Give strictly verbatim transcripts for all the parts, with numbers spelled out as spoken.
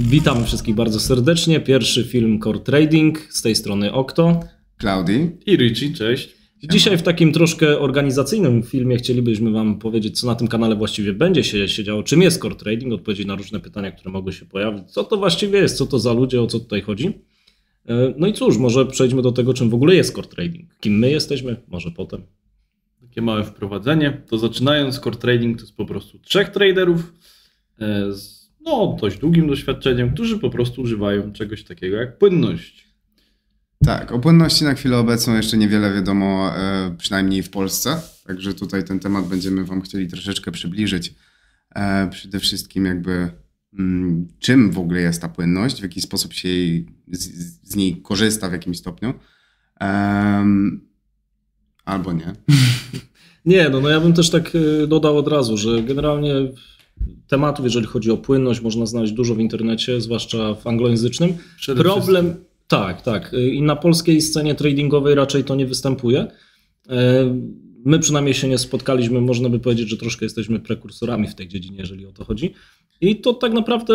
Witam wszystkich bardzo serdecznie. Pierwszy film Core Trading, z tej strony Octo, Cloudy i Ryczi, cześć. Dzisiaj w takim troszkę organizacyjnym filmie chcielibyśmy Wam powiedzieć, co na tym kanale właściwie będzie się, się działo, czym jest Core Trading, odpowiedzieć na różne pytania, które mogły się pojawić, co to właściwie jest, co to za ludzie, o co tutaj chodzi. No i cóż, może przejdźmy do tego, czym w ogóle jest Core Trading. Kim my jesteśmy, może potem. Takie małe wprowadzenie. To zaczynając, Core Trading to jest po prostu trzech traderów z no, dość długim doświadczeniem, którzy po prostu używają czegoś takiego jak płynność. Tak, o płynności na chwilę obecną jeszcze niewiele wiadomo, przynajmniej w Polsce. Także tutaj ten temat będziemy Wam chcieli troszeczkę przybliżyć. Przede wszystkim jakby... czym w ogóle jest ta płynność, w jaki sposób się jej, z, z niej korzysta w jakimś stopniu. Um, albo nie. Nie, no, no ja bym też tak dodał od razu, że generalnie tematów, jeżeli chodzi o płynność, można znaleźć dużo w internecie, zwłaszcza w anglojęzycznym. Przede Problem, wszystkim. tak, tak. I na polskiej scenie tradingowej raczej to nie występuje. My przynajmniej się nie spotkaliśmy, można by powiedzieć, że troszkę jesteśmy prekursorami w tej dziedzinie, jeżeli o to chodzi. I to tak naprawdę,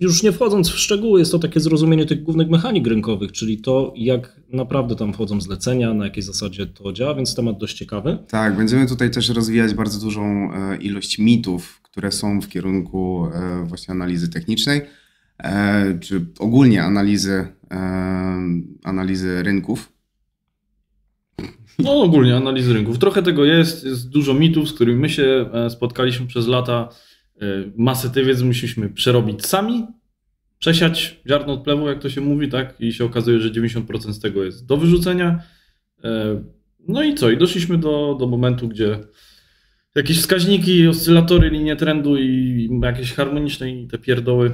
już nie wchodząc w szczegóły, jest to takie zrozumienie tych głównych mechanik rynkowych, czyli to, jak naprawdę tam wchodzą zlecenia, na jakiej zasadzie to działa, więc temat dość ciekawy. Tak, będziemy tutaj też rozwijać bardzo dużą ilość mitów, które są w kierunku właśnie analizy technicznej, czy ogólnie analizy, analizy rynków. No ogólnie analizy rynków. Trochę tego jest, jest dużo mitów, z którymi my się spotkaliśmy przez lata. Masę tych wiedzy musieliśmy przerobić sami, przesiać ziarno od plewu, jak to się mówi, tak? I się okazuje, że dziewięćdziesiąt procent z tego jest do wyrzucenia. No i co? I doszliśmy do, do momentu, gdzie jakieś wskaźniki, oscylatory, linie trendu i jakieś harmoniczne i te pierdoły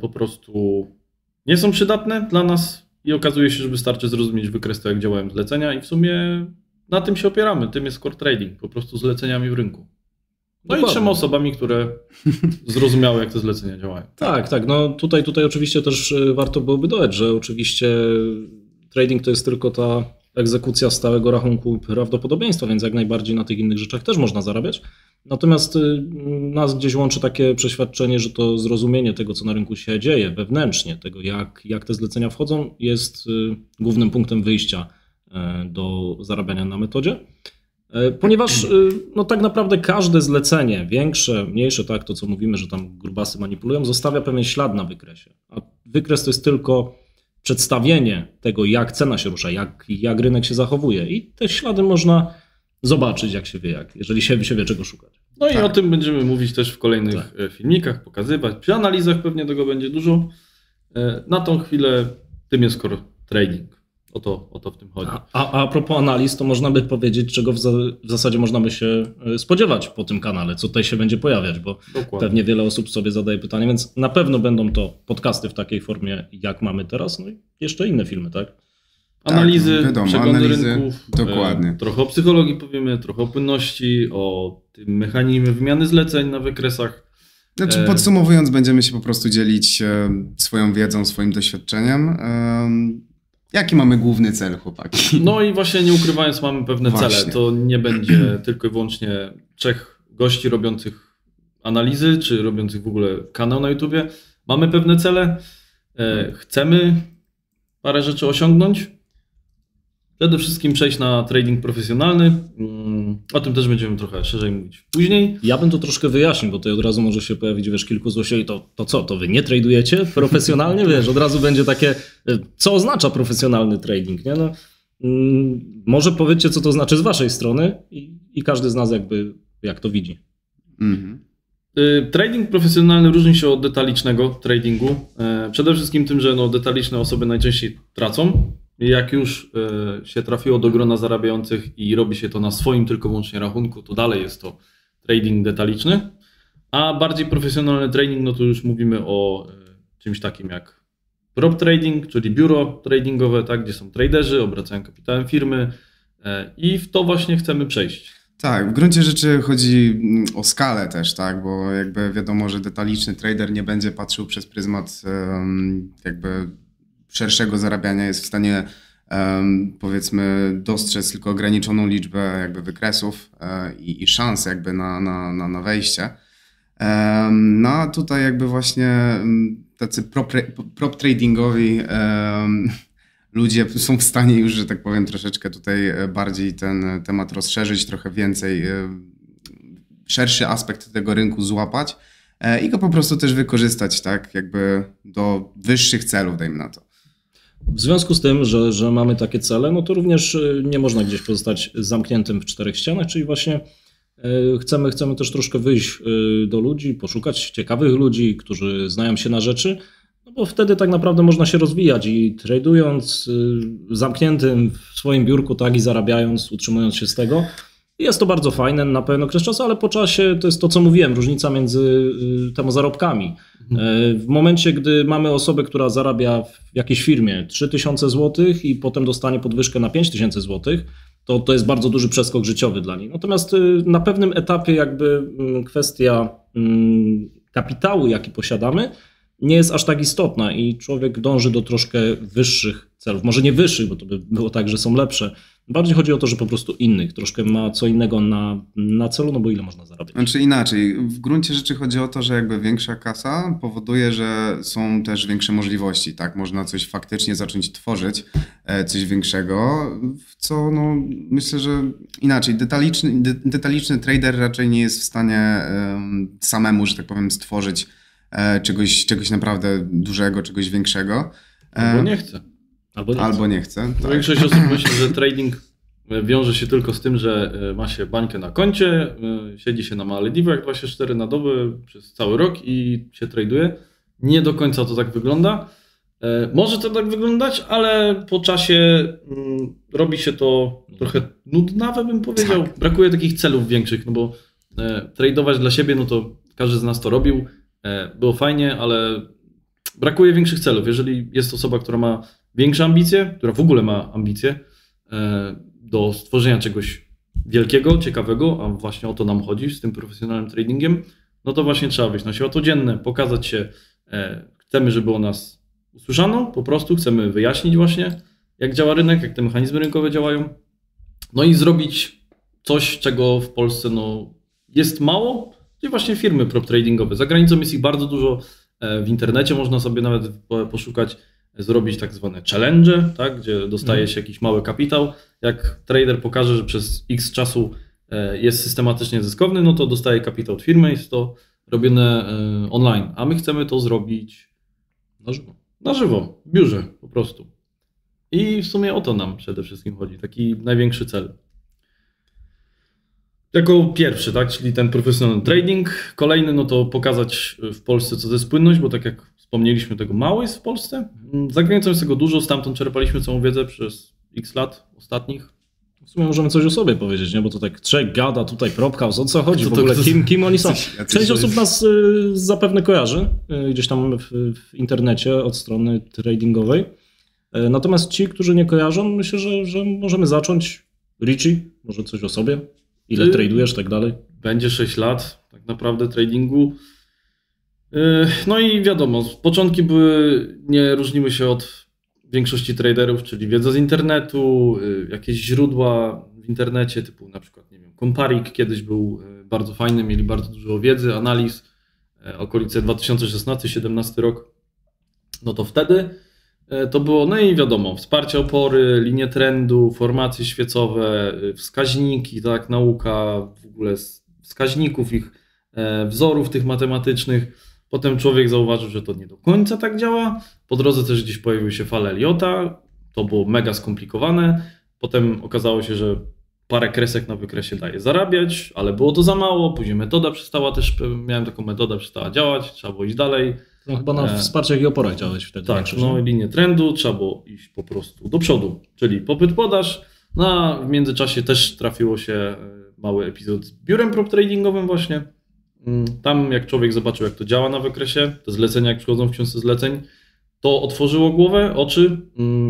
po prostu nie są przydatne dla nas i okazuje się, że wystarczy zrozumieć wykres to, jak działają zlecenia i w sumie na tym się opieramy. Tym jest Core Trading, po prostu zleceniami w rynku. No Dokładnie. I trzema osobami, które zrozumiały, jak te zlecenia działają. Tak, tak. No tutaj, tutaj oczywiście też warto byłoby dodać, że oczywiście trading to jest tylko ta egzekucja stałego rachunku prawdopodobieństwa, więc jak najbardziej na tych innych rzeczach też można zarabiać. Natomiast nas gdzieś łączy takie przeświadczenie, że to zrozumienie tego, co na rynku się dzieje wewnętrznie, tego jak, jak te zlecenia wchodzą, jest głównym punktem wyjścia do zarabiania na metodzie. Ponieważ no, tak naprawdę każde zlecenie, większe, mniejsze, tak to co mówimy, że tam grubasy manipulują, zostawia pewien ślad na wykresie. A wykres to jest tylko przedstawienie tego, jak cena się rusza, jak, jak rynek się zachowuje. I te ślady można zobaczyć, jak się wie, jak, jeżeli się, się wie, czego szukać. No tak. I o tym będziemy mówić też w kolejnych tak. filmikach, pokazywać. Przy analizach pewnie tego będzie dużo. Na tą chwilę tym jest Core Trading. O to, o to w tym chodzi. A, a, a propos analiz, to można by powiedzieć, czego w, za, w zasadzie można by się spodziewać po tym kanale, co tutaj się będzie pojawiać, bo Dokładnie. pewnie wiele osób sobie zadaje pytanie, więc na pewno będą to podcasty w takiej formie, jak mamy teraz, no i jeszcze inne filmy, tak? Analizy, tak, wiadomo, przeglądy analizy, rynków, dokładnie. Trochę o psychologii powiemy, trochę o płynności, o tym mechanizmie wymiany zleceń na wykresach. Znaczy podsumowując, będziemy się po prostu dzielić swoją wiedzą, swoim doświadczeniem. Jaki mamy główny cel, chłopaki? No i właśnie nie ukrywając, mamy pewne właśnie. cele. To nie będzie tylko i wyłącznie trzech gości robiących analizy, czy robiących w ogóle kanał na YouTubie. Mamy pewne cele. Chcemy parę rzeczy osiągnąć. Przede wszystkim przejść na trading profesjonalny. O tym też będziemy trochę szerzej mówić później. Ja bym to troszkę wyjaśnił, bo tutaj od razu może się pojawić, wiesz, kilku złośliwych, to, to co, to wy nie tradujecie profesjonalnie? Wiesz, od razu będzie takie, co oznacza profesjonalny trading, nie? No, mm, może powiedzcie, co to znaczy z waszej strony i, i każdy z nas jakby, jak to widzi. Mhm. Trading profesjonalny różni się od detalicznego tradingu. Przede wszystkim tym, że no, detaliczne osoby najczęściej tracą. Jak już się trafiło do grona zarabiających i robi się to na swoim tylko wyłącznie rachunku, to dalej jest to trading detaliczny. A bardziej profesjonalny trading, no to już mówimy o czymś takim jak prop trading, czyli biuro tradingowe, tak, gdzie są traderzy, obracają kapitałem firmy i w to właśnie chcemy przejść. Tak, w gruncie rzeczy chodzi o skalę też, tak, bo jakby wiadomo, że detaliczny trader nie będzie patrzył przez pryzmat jakby szerszego zarabiania, jest w stanie um, powiedzmy dostrzec tylko ograniczoną liczbę jakby wykresów e, i, i szans jakby na, na, na, na wejście. E, no a tutaj jakby właśnie tacy prop, prop tradingowi e, ludzie są w stanie już, że tak powiem, troszeczkę tutaj bardziej ten temat rozszerzyć, trochę więcej, szerszy aspekt tego rynku złapać i go po prostu też wykorzystać, tak, jakby do wyższych celów, dajmy na to. W związku z tym, że, że mamy takie cele, no to również nie można gdzieś pozostać zamkniętym w czterech ścianach, czyli właśnie chcemy, chcemy też troszkę wyjść do ludzi, poszukać ciekawych ludzi, którzy znają się na rzeczy, no bo wtedy tak naprawdę można się rozwijać i tradując zamkniętym w swoim biurku, tak, i zarabiając, utrzymując się z tego. Jest to bardzo fajne na pewien okres czasu, ale po czasie to jest to, co mówiłem, różnica między temu zarobkami. W momencie, gdy mamy osobę, która zarabia w jakiejś firmie trzy tysiące złotych i potem dostanie podwyżkę na pięć tysięcy złotych, to to jest bardzo duży przeskok życiowy dla niej. Natomiast na pewnym etapie jakby kwestia kapitału, jaki posiadamy, nie jest aż tak istotna i człowiek dąży do troszkę wyższych celów. Może nie wyższych, bo to by było tak, że są lepsze. Bardziej chodzi o to, że po prostu innych. Troszkę ma co innego na, na celu, no bo ile można zarabiać. Znaczy inaczej, w gruncie rzeczy chodzi o to, że jakby większa kasa powoduje, że są też większe możliwości, tak? Można coś faktycznie zacząć tworzyć, coś większego, w co no myślę, że inaczej. Detaliczny, detaliczny trader raczej nie jest w stanie um, samemu, że tak powiem, stworzyć Czegoś, czegoś naprawdę dużego, czegoś większego. Albo nie chce. Albo nie Albo chce. Nie chce, tak. Większość osób myśli, że trading wiąże się tylko z tym, że ma się bańkę na koncie, siedzi się na Malediwach dwadzieścia cztery na dobę przez cały rok i się traduje. Nie do końca to tak wygląda. Może to tak wyglądać, ale po czasie robi się to trochę nudnawe, bym powiedział. Tak. Brakuje takich celów większych, no bo tradować dla siebie, no to każdy z nas to robił. Było fajnie, ale brakuje większych celów. Jeżeli jest osoba, która ma większe ambicje, która w ogóle ma ambicje do stworzenia czegoś wielkiego, ciekawego, a właśnie o to nam chodzi z tym profesjonalnym tradingiem, no to właśnie trzeba wyjść na światło dzienne, pokazać się. Chcemy, żeby o nas usłyszano, po prostu chcemy wyjaśnić właśnie, jak działa rynek, jak te mechanizmy rynkowe działają. No i zrobić coś, czego w Polsce no, jest mało. I właśnie firmy prop tradingowe. Za granicą jest ich bardzo dużo. W internecie można sobie nawet poszukać, zrobić tak zwane challenge, tak, gdzie dostaje się jakiś mały kapitał. Jak trader pokaże, że przez x czasu jest systematycznie zyskowny, no to dostaje kapitał od firmy i jest to robione online. A my chcemy to zrobić na żywo, na żywo, w biurze po prostu. I w sumie o to nam przede wszystkim chodzi. Taki największy cel. Jako pierwszy, tak, czyli ten profesjonalny trading. Kolejny, no to pokazać w Polsce, co to jest płynność, bo tak jak wspomnieliśmy, tego mało jest w Polsce. Za granicą jest tego dużo, stamtąd czerpaliśmy całą wiedzę przez x lat ostatnich. W sumie możemy coś o sobie powiedzieć, nie? Bo to tak trzech gada, tutaj prop house, o co chodzi to, w ogóle, to, to, kim, kim oni są. Część osób nas y, zapewne kojarzy, y, gdzieś tam w, w internecie od strony tradingowej. Y, natomiast ci, którzy nie kojarzą, myślę, że, że możemy zacząć. Ryczi, może coś o sobie. Ile tradujesz, tak dalej? Będzie sześć lat tak naprawdę tradingu. No i wiadomo, początki były, nie różniły się od większości traderów, czyli wiedza z internetu, jakieś źródła w internecie, typu na przykład, nie wiem, Comparic kiedyś był bardzo fajny, mieli bardzo dużo wiedzy, analiz, okolice dwa tysiące szesnasty dwa tysiące siedemnasty rok. No to wtedy to było, no i wiadomo, wsparcie opory, linie trendu, formacje świecowe, wskaźniki, tak, nauka w ogóle wskaźników, ich wzorów tych matematycznych. Potem człowiek zauważył, że to nie do końca tak działa. Po drodze też gdzieś pojawiły się fale Elliotta, to było mega skomplikowane. Potem okazało się, że parę kresek na wykresie daje zarabiać, ale było to za mało. Później metoda przestała też, miałem taką metodę, przestała działać, trzeba było iść dalej. No, chyba na wsparciach i oporach działać wtedy. Tak, no i linię trendu, trzeba było iść po prostu do przodu, czyli popyt, podaż. No a w międzyczasie też trafiło się mały epizod z biurem prop tradingowym właśnie. Tam jak człowiek zobaczył, jak to działa na wykresie, te zlecenia jak przychodzą w książce zleceń, to otworzyło głowę, oczy,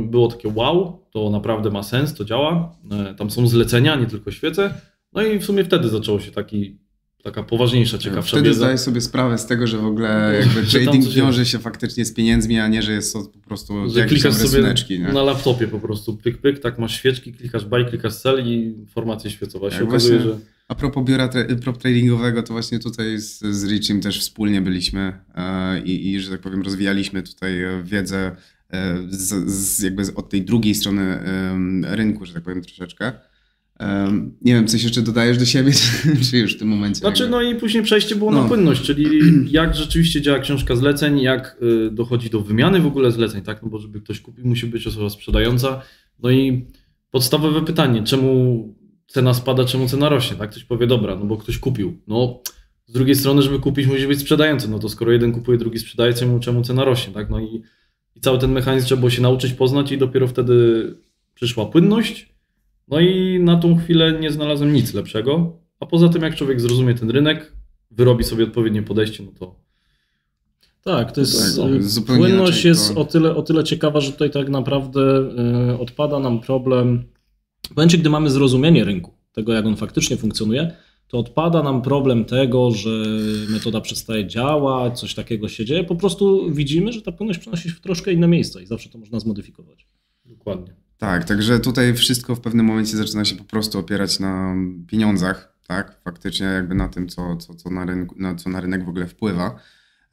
było takie wow, to naprawdę ma sens, to działa. Tam są zlecenia, nie tylko świece. No i w sumie wtedy zaczęło się taki taka poważniejsza, ciekawsza Wtedy wiedza. Wtedy zdaję sobie sprawę z tego, że w ogóle jakby trading wiąże się faktycznie z pieniędzmi, a nie, że jest to po prostu że jakieś klikasz sobie nie? na laptopie po prostu, pyk, pyk, tak masz świeczki, klikasz buy, klikasz sell i informacja świecowa się tak, okazuje, właśnie, że... A propos biura tra prop tradingowego, to właśnie tutaj z, z Ryczim też wspólnie byliśmy yy, i, że tak powiem, rozwijaliśmy tutaj wiedzę yy, z, z jakby od tej drugiej strony yy, rynku, że tak powiem troszeczkę. Um, nie wiem, coś jeszcze dodajesz do siebie, czy, czy już w tym momencie? Znaczy, jakby... no i później przejście było no. na płynność, czyli jak rzeczywiście działa książka zleceń, jak y, dochodzi do wymiany w ogóle zleceń, tak? No bo żeby ktoś kupił, musi być osoba sprzedająca. No i podstawowe pytanie, czemu cena spada, czemu cena rośnie, tak? Ktoś powie, dobra, no bo ktoś kupił. No z drugiej strony, żeby kupić, musi być sprzedający, no to skoro jeden kupuje, drugi sprzedaje, czemu, czemu cena rośnie, tak? No i, i cały ten mechanizm trzeba było się nauczyć, poznać i dopiero wtedy przyszła płynność. No i na tą chwilę nie znalazłem nic lepszego, a poza tym jak człowiek zrozumie ten rynek, wyrobi sobie odpowiednie podejście, no to... Tak, to jest, tak, płynność jest to... o, tyle, o tyle ciekawa, że tutaj tak naprawdę y, odpada nam problem, w momencie gdy mamy zrozumienie rynku, tego jak on faktycznie funkcjonuje, to odpada nam problem tego, że metoda przestaje działać, coś takiego się dzieje, po prostu widzimy, że ta płynność przenosi się w troszkę inne miejsca i zawsze to można zmodyfikować. Dokładnie. Tak, także tutaj wszystko w pewnym momencie zaczyna się po prostu opierać na pieniądzach, tak? Faktycznie jakby na tym, co, co, co, na, rynku, na, co na rynek w ogóle wpływa.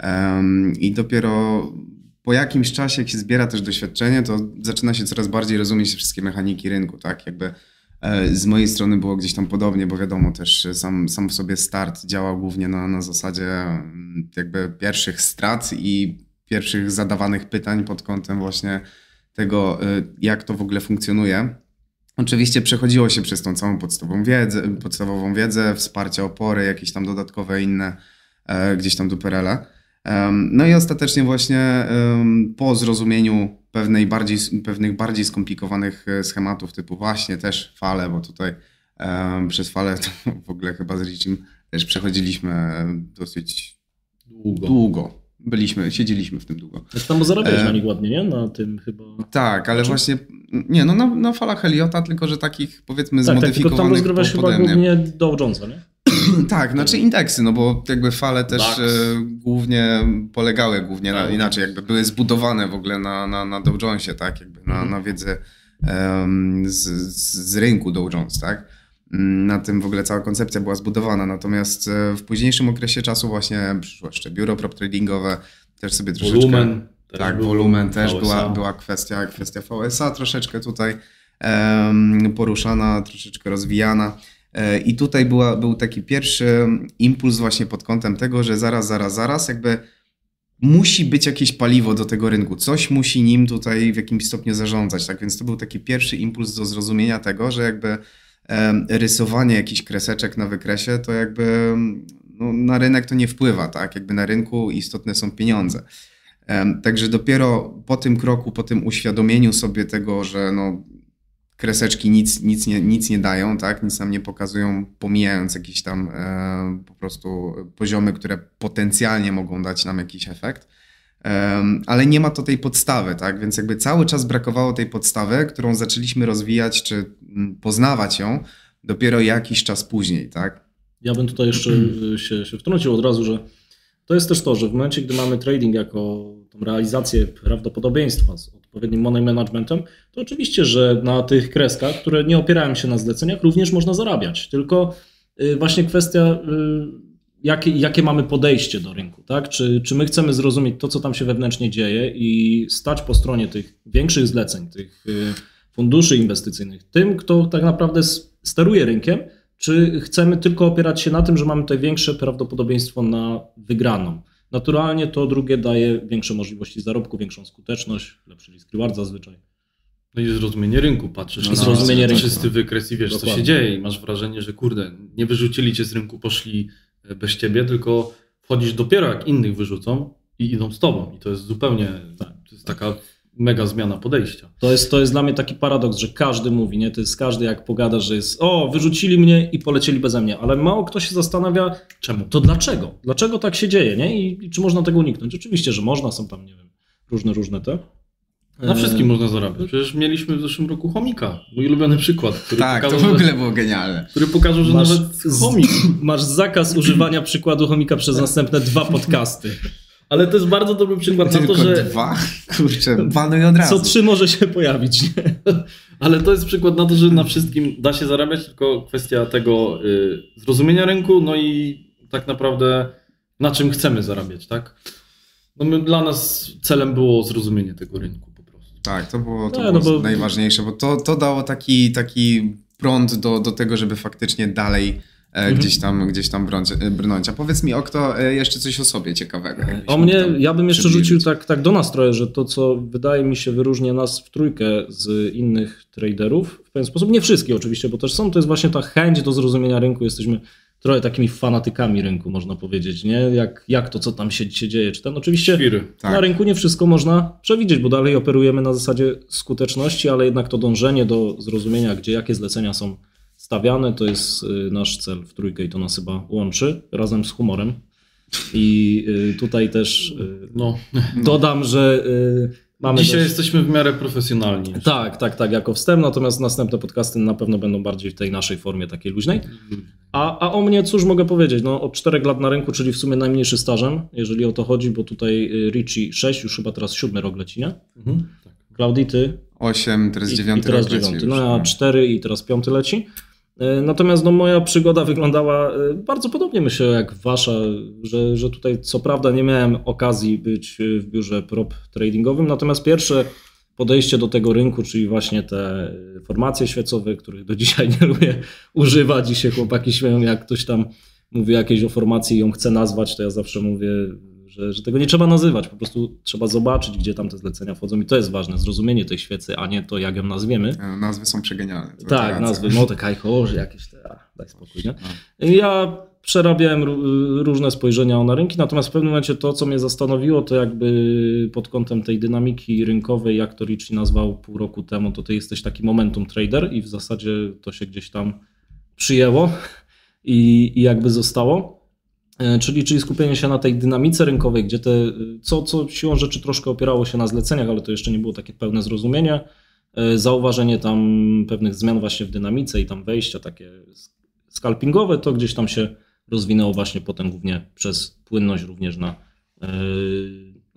Um, I dopiero po jakimś czasie, jak się zbiera też doświadczenie, to zaczyna się coraz bardziej rozumieć wszystkie mechaniki rynku, tak? Jakby e, z mojej strony było gdzieś tam podobnie, bo wiadomo też sam, sam w sobie start działał głównie na, na zasadzie jakby pierwszych strat i pierwszych zadawanych pytań pod kątem właśnie tego, jak to w ogóle funkcjonuje. Oczywiście przechodziło się przez tą całą podstawową wiedzę, podstawową wiedzę wsparcie, opory, jakieś tam dodatkowe inne e, gdzieś tam duperele. Um, no i ostatecznie właśnie um, po zrozumieniu pewnej bardziej, pewnych bardziej skomplikowanych schematów typu właśnie też fale, bo tutaj um, przez fale to w ogóle chyba z Ryczim też przechodziliśmy dosyć długo. długo. Byliśmy, siedzieliśmy w tym długo. Znaczy tam zarabiałeś e... na nich ładnie, nie? Na tym chyba... Tak, ale znaczy... właśnie, nie no na, na falach Elliotta, tylko że takich powiedzmy tak, zmodyfikowanych... Tak, tylko tam rozgrywasz chyba głównie Dow Jonesa, nie? tak, znaczy indeksy, no bo jakby fale też e, głównie polegały, głównie na, inaczej jakby były zbudowane w ogóle na, na, na Dow Jonesie, tak? Jakby na, na wiedzy um, z, z rynku Dow Jones, tak? Na tym w ogóle cała koncepcja była zbudowana, natomiast w późniejszym okresie czasu właśnie przyszło jeszcze biuro prop tradingowe, też sobie troszeczkę... Wolumen. Tak, wolumen też była, była kwestia, kwestia V S A troszeczkę tutaj um, poruszana, troszeczkę rozwijana e, i tutaj była, był taki pierwszy impuls właśnie pod kątem tego, że zaraz, zaraz, zaraz jakby musi być jakieś paliwo do tego rynku, coś musi nim tutaj w jakimś stopniu zarządzać, tak więc to był taki pierwszy impuls do zrozumienia tego, że jakby rysowanie jakichś kreseczek na wykresie, to jakby no, na rynek to nie wpływa, tak? Jakby na rynku istotne są pieniądze. Także dopiero po tym kroku, po tym uświadomieniu sobie tego, że no, kreseczki nic, nic, nie, nic nie dają, tak? Nic nam nie pokazują, pomijając jakieś tam e, po prostu poziomy, które potencjalnie mogą dać nam jakiś efekt. Ale nie ma to tej podstawy, tak? Więc jakby cały czas brakowało tej podstawy, którą zaczęliśmy rozwijać czy poznawać ją dopiero jakiś czas później, tak? Ja bym tutaj jeszcze się, się wtrącił od razu, że to jest też to, że w momencie, gdy mamy trading jako tą realizację prawdopodobieństwa z odpowiednim money managementem, to oczywiście, że na tych kreskach, które nie opierają się na zleceniach, również można zarabiać, tylko właśnie kwestia... Jakie, jakie mamy podejście do rynku, tak? Czy, czy my chcemy zrozumieć to, co tam się wewnętrznie dzieje i stać po stronie tych większych zleceń, tych funduszy inwestycyjnych, tym, kto tak naprawdę steruje rynkiem, czy chcemy tylko opierać się na tym, że mamy tutaj większe prawdopodobieństwo na wygraną. Naturalnie to drugie daje większe możliwości zarobku, większą skuteczność, lepszy risk reward zazwyczaj. No i zrozumienie rynku, patrzysz no, na czysty wykres i wiesz, dokładnie, co się dzieje i masz wrażenie, że kurde, nie wyrzucili cię z rynku, poszli bez ciebie, tylko wchodzisz dopiero jak innych wyrzucą i idą z tobą. I to jest zupełnie tak, to jest taka mega zmiana podejścia. To jest, to jest dla mnie taki paradoks, że każdy mówi, nie? To jest każdy jak pogada, że jest o, wyrzucili mnie i polecieli beze mnie, ale mało kto się zastanawia, czemu? To dlaczego? Dlaczego tak się dzieje, nie? I, i czy można tego uniknąć? Oczywiście, że można, są tam, nie wiem, różne, różne te Na wszystkim można zarabiać. Przecież mieliśmy w zeszłym roku Chomika, mój ulubiony przykład. Który tak, pokazał, to w ogóle że, było genialne. Który pokazał, że masz, nawet Chomik... Masz zakaz używania przykładu Chomika przez następne dwa podcasty. Ale to jest bardzo dobry przykład Tylko na to, że... dwa? Kurczę, panuj od razu. Co trzy może się pojawić. Nie? Ale to jest przykład na to, że na wszystkim da się zarabiać, tylko kwestia tego y, zrozumienia rynku, no i tak naprawdę na czym chcemy zarabiać, tak? No my, dla nas celem było zrozumienie tego rynku. Tak, to było, to no, było no bo... najważniejsze, bo to, to dało taki, taki prąd do, do tego, żeby faktycznie dalej e, mhm. gdzieś tam, gdzieś tam brąć, brnąć. A powiedz mi, Octo, e, jeszcze coś o sobie ciekawego. O mnie, ja bym jeszcze rzucił tak, tak do nas trochę, że to, co wydaje mi się wyróżnia nas w trójkę z innych traderów, w pewien sposób, nie wszystkie oczywiście, bo też są, to jest właśnie ta chęć do zrozumienia rynku. Jesteśmy trochę takimi fanatykami rynku, można powiedzieć, nie? Jak, jak to, co tam się, się dzieje, czy ten oczywiście Świry, tak. Na rynku nie wszystko można przewidzieć, bo dalej operujemy na zasadzie skuteczności, ale jednak to dążenie do zrozumienia, gdzie jakie zlecenia są stawiane, to jest nasz cel w trójkę i to nas chyba łączy, razem z humorem. I tutaj też no. dodam, że... Mamy Dzisiaj też... jesteśmy w miarę profesjonalni. Tak, tak, tak, jako wstęp, natomiast następne podcasty na pewno będą bardziej w tej naszej formie takiej luźnej. A, a o mnie cóż mogę powiedzieć, no od czterech lat na rynku, czyli w sumie najmniejszy stażem, jeżeli o to chodzi, bo tutaj Ryczi sześć, już chyba teraz siódmy rok leci, nie? Mhm. Cloudy, ty? osiem, teraz dziewiąty rok leci. dziewiąty. No ja cztery i teraz piąty leci. Natomiast no, moja przygoda wyglądała bardzo podobnie, myślę, jak wasza, że, że tutaj co prawda nie miałem okazji być w biurze prop tradingowym, natomiast pierwsze podejście do tego rynku, czyli właśnie te formacje świecowe, których do dzisiaj nie lubię używać i się chłopaki śmieją, jak ktoś tam mówi jakieś o formacji i ją chce nazwać, to ja zawsze mówię, że, że tego nie trzeba nazywać, po prostu trzeba zobaczyć, gdzie tam te zlecenia wchodzą i to jest ważne, zrozumienie tej świecy, a nie to, jak ją nazwiemy. Nazwy są przegenialne. Tak, nazwy, Motek, Hajchorzy, jakieś te, a, daj spokój, nie? Ja przerabiałem różne spojrzenia na rynki, natomiast w pewnym momencie to, co mnie zastanowiło, to jakby pod kątem tej dynamiki rynkowej, jak to Ryczi nazwał pół roku temu, to ty jesteś taki momentum trader i w zasadzie to się gdzieś tam przyjęło i, i jakby zostało. Czyli, czyli skupienie się na tej dynamice rynkowej, gdzie te, co, co siłą rzeczy troszkę opierało się na zleceniach, ale to jeszcze nie było takie pełne zrozumienie, zauważenie tam pewnych zmian właśnie w dynamice i tam wejścia takie scalpingowe, to gdzieś tam się rozwinęło właśnie potem głównie przez płynność również na,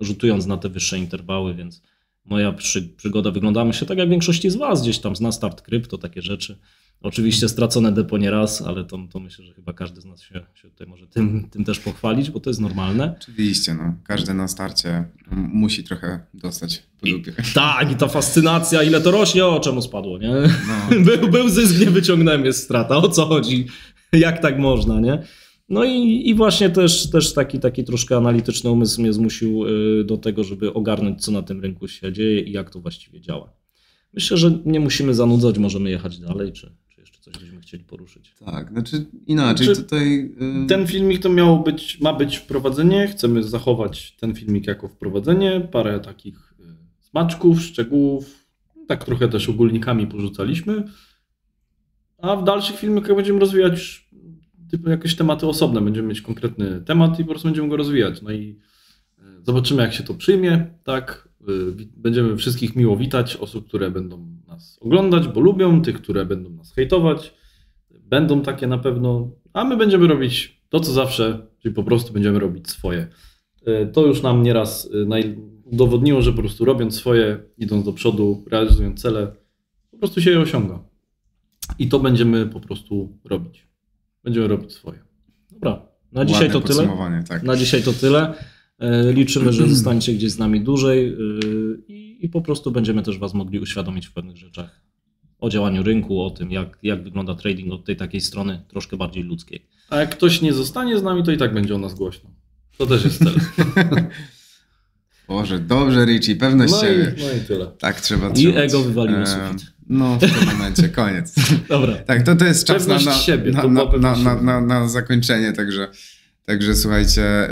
rzutując na te wyższe interwały, więc moja przy, przygoda wyglądała się tak jak większości z was, gdzieś tam zna start krypto, takie rzeczy. Oczywiście stracone depo nie raz, ale to, to myślę, że chyba każdy z nas się, się tutaj może tym, tym też pochwalić, bo to jest normalne. Oczywiście, no. Każdy na starcie musi trochę dostać po dupie. Tak, i ta fascynacja, ile to rośnie, o czemu spadło, nie? No, był, tak. był zysk, nie wyciągnąłem, jest strata, o co chodzi, jak tak można, nie? No i, i właśnie też, też taki, taki troszkę analityczny umysł mnie zmusił do tego, żeby ogarnąć, co na tym rynku się dzieje i jak to właściwie działa. Myślę, że nie musimy zanudzać, możemy jechać dalej, czy... coś byśmy chcieli poruszyć. Tak, znaczy inaczej znaczy, tutaj... Yy... Ten filmik to miało być, ma być wprowadzenie, chcemy zachować ten filmik jako wprowadzenie, parę takich smaczków, szczegółów, tak trochę też ogólnikami porzucaliśmy, a w dalszych filmikach będziemy rozwijać typu jakieś tematy osobne, będziemy mieć konkretny temat i po prostu będziemy go rozwijać, no i zobaczymy, jak się to przyjmie, tak, będziemy wszystkich miło witać, osób, które będą nas oglądać, bo lubią, tych, które będą nas hejtować, będą takie na pewno, a my będziemy robić to, co zawsze, czyli po prostu będziemy robić swoje. To już nam nieraz udowodniło, że po prostu robiąc swoje, idąc do przodu, realizując cele, po prostu się je osiąga. I to będziemy po prostu robić. Będziemy robić swoje. Dobra, na dzisiaj to tyle. Tak. Na dzisiaj to tyle. Liczymy, że zostaniecie gdzieś z nami dłużej i, i po prostu będziemy też was mogli uświadomić w pewnych rzeczach o działaniu rynku, o tym, jak, jak wygląda trading od tej takiej strony troszkę bardziej ludzkiej. A jak ktoś nie zostanie z nami, to i tak będzie o nas głośno. To też jest cel. Boże, dobrze Ryczi, pewność no siebie. I, no i tyle. Tak trzeba I trzymać. Ego wywaliło sufit. No, w tym momencie, koniec. Dobra. Tak, to, to jest czas na, na, siebie, na, na, na, na, na, na zakończenie, także... Także słuchajcie,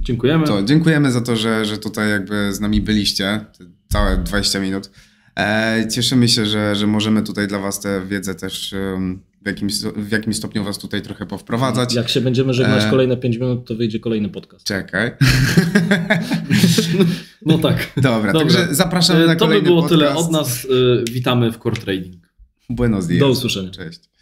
dziękujemy, to, dziękujemy za to, że, że tutaj jakby z nami byliście całe dwadzieścia minut. E, cieszymy się, że, że możemy tutaj dla was tę wiedzę też um, w jakim, w jakim stopniu was tutaj trochę powprowadzać. Jak się będziemy żegnać e... kolejne pięć minut, to wyjdzie kolejny podcast. Czekaj. No tak. Dobra, Dobra. Także zapraszamy na to kolejny podcast. To by było podcast. Tyle od nas. Witamy w Core Trading. Buenos dias. Do usłyszenia. Cześć.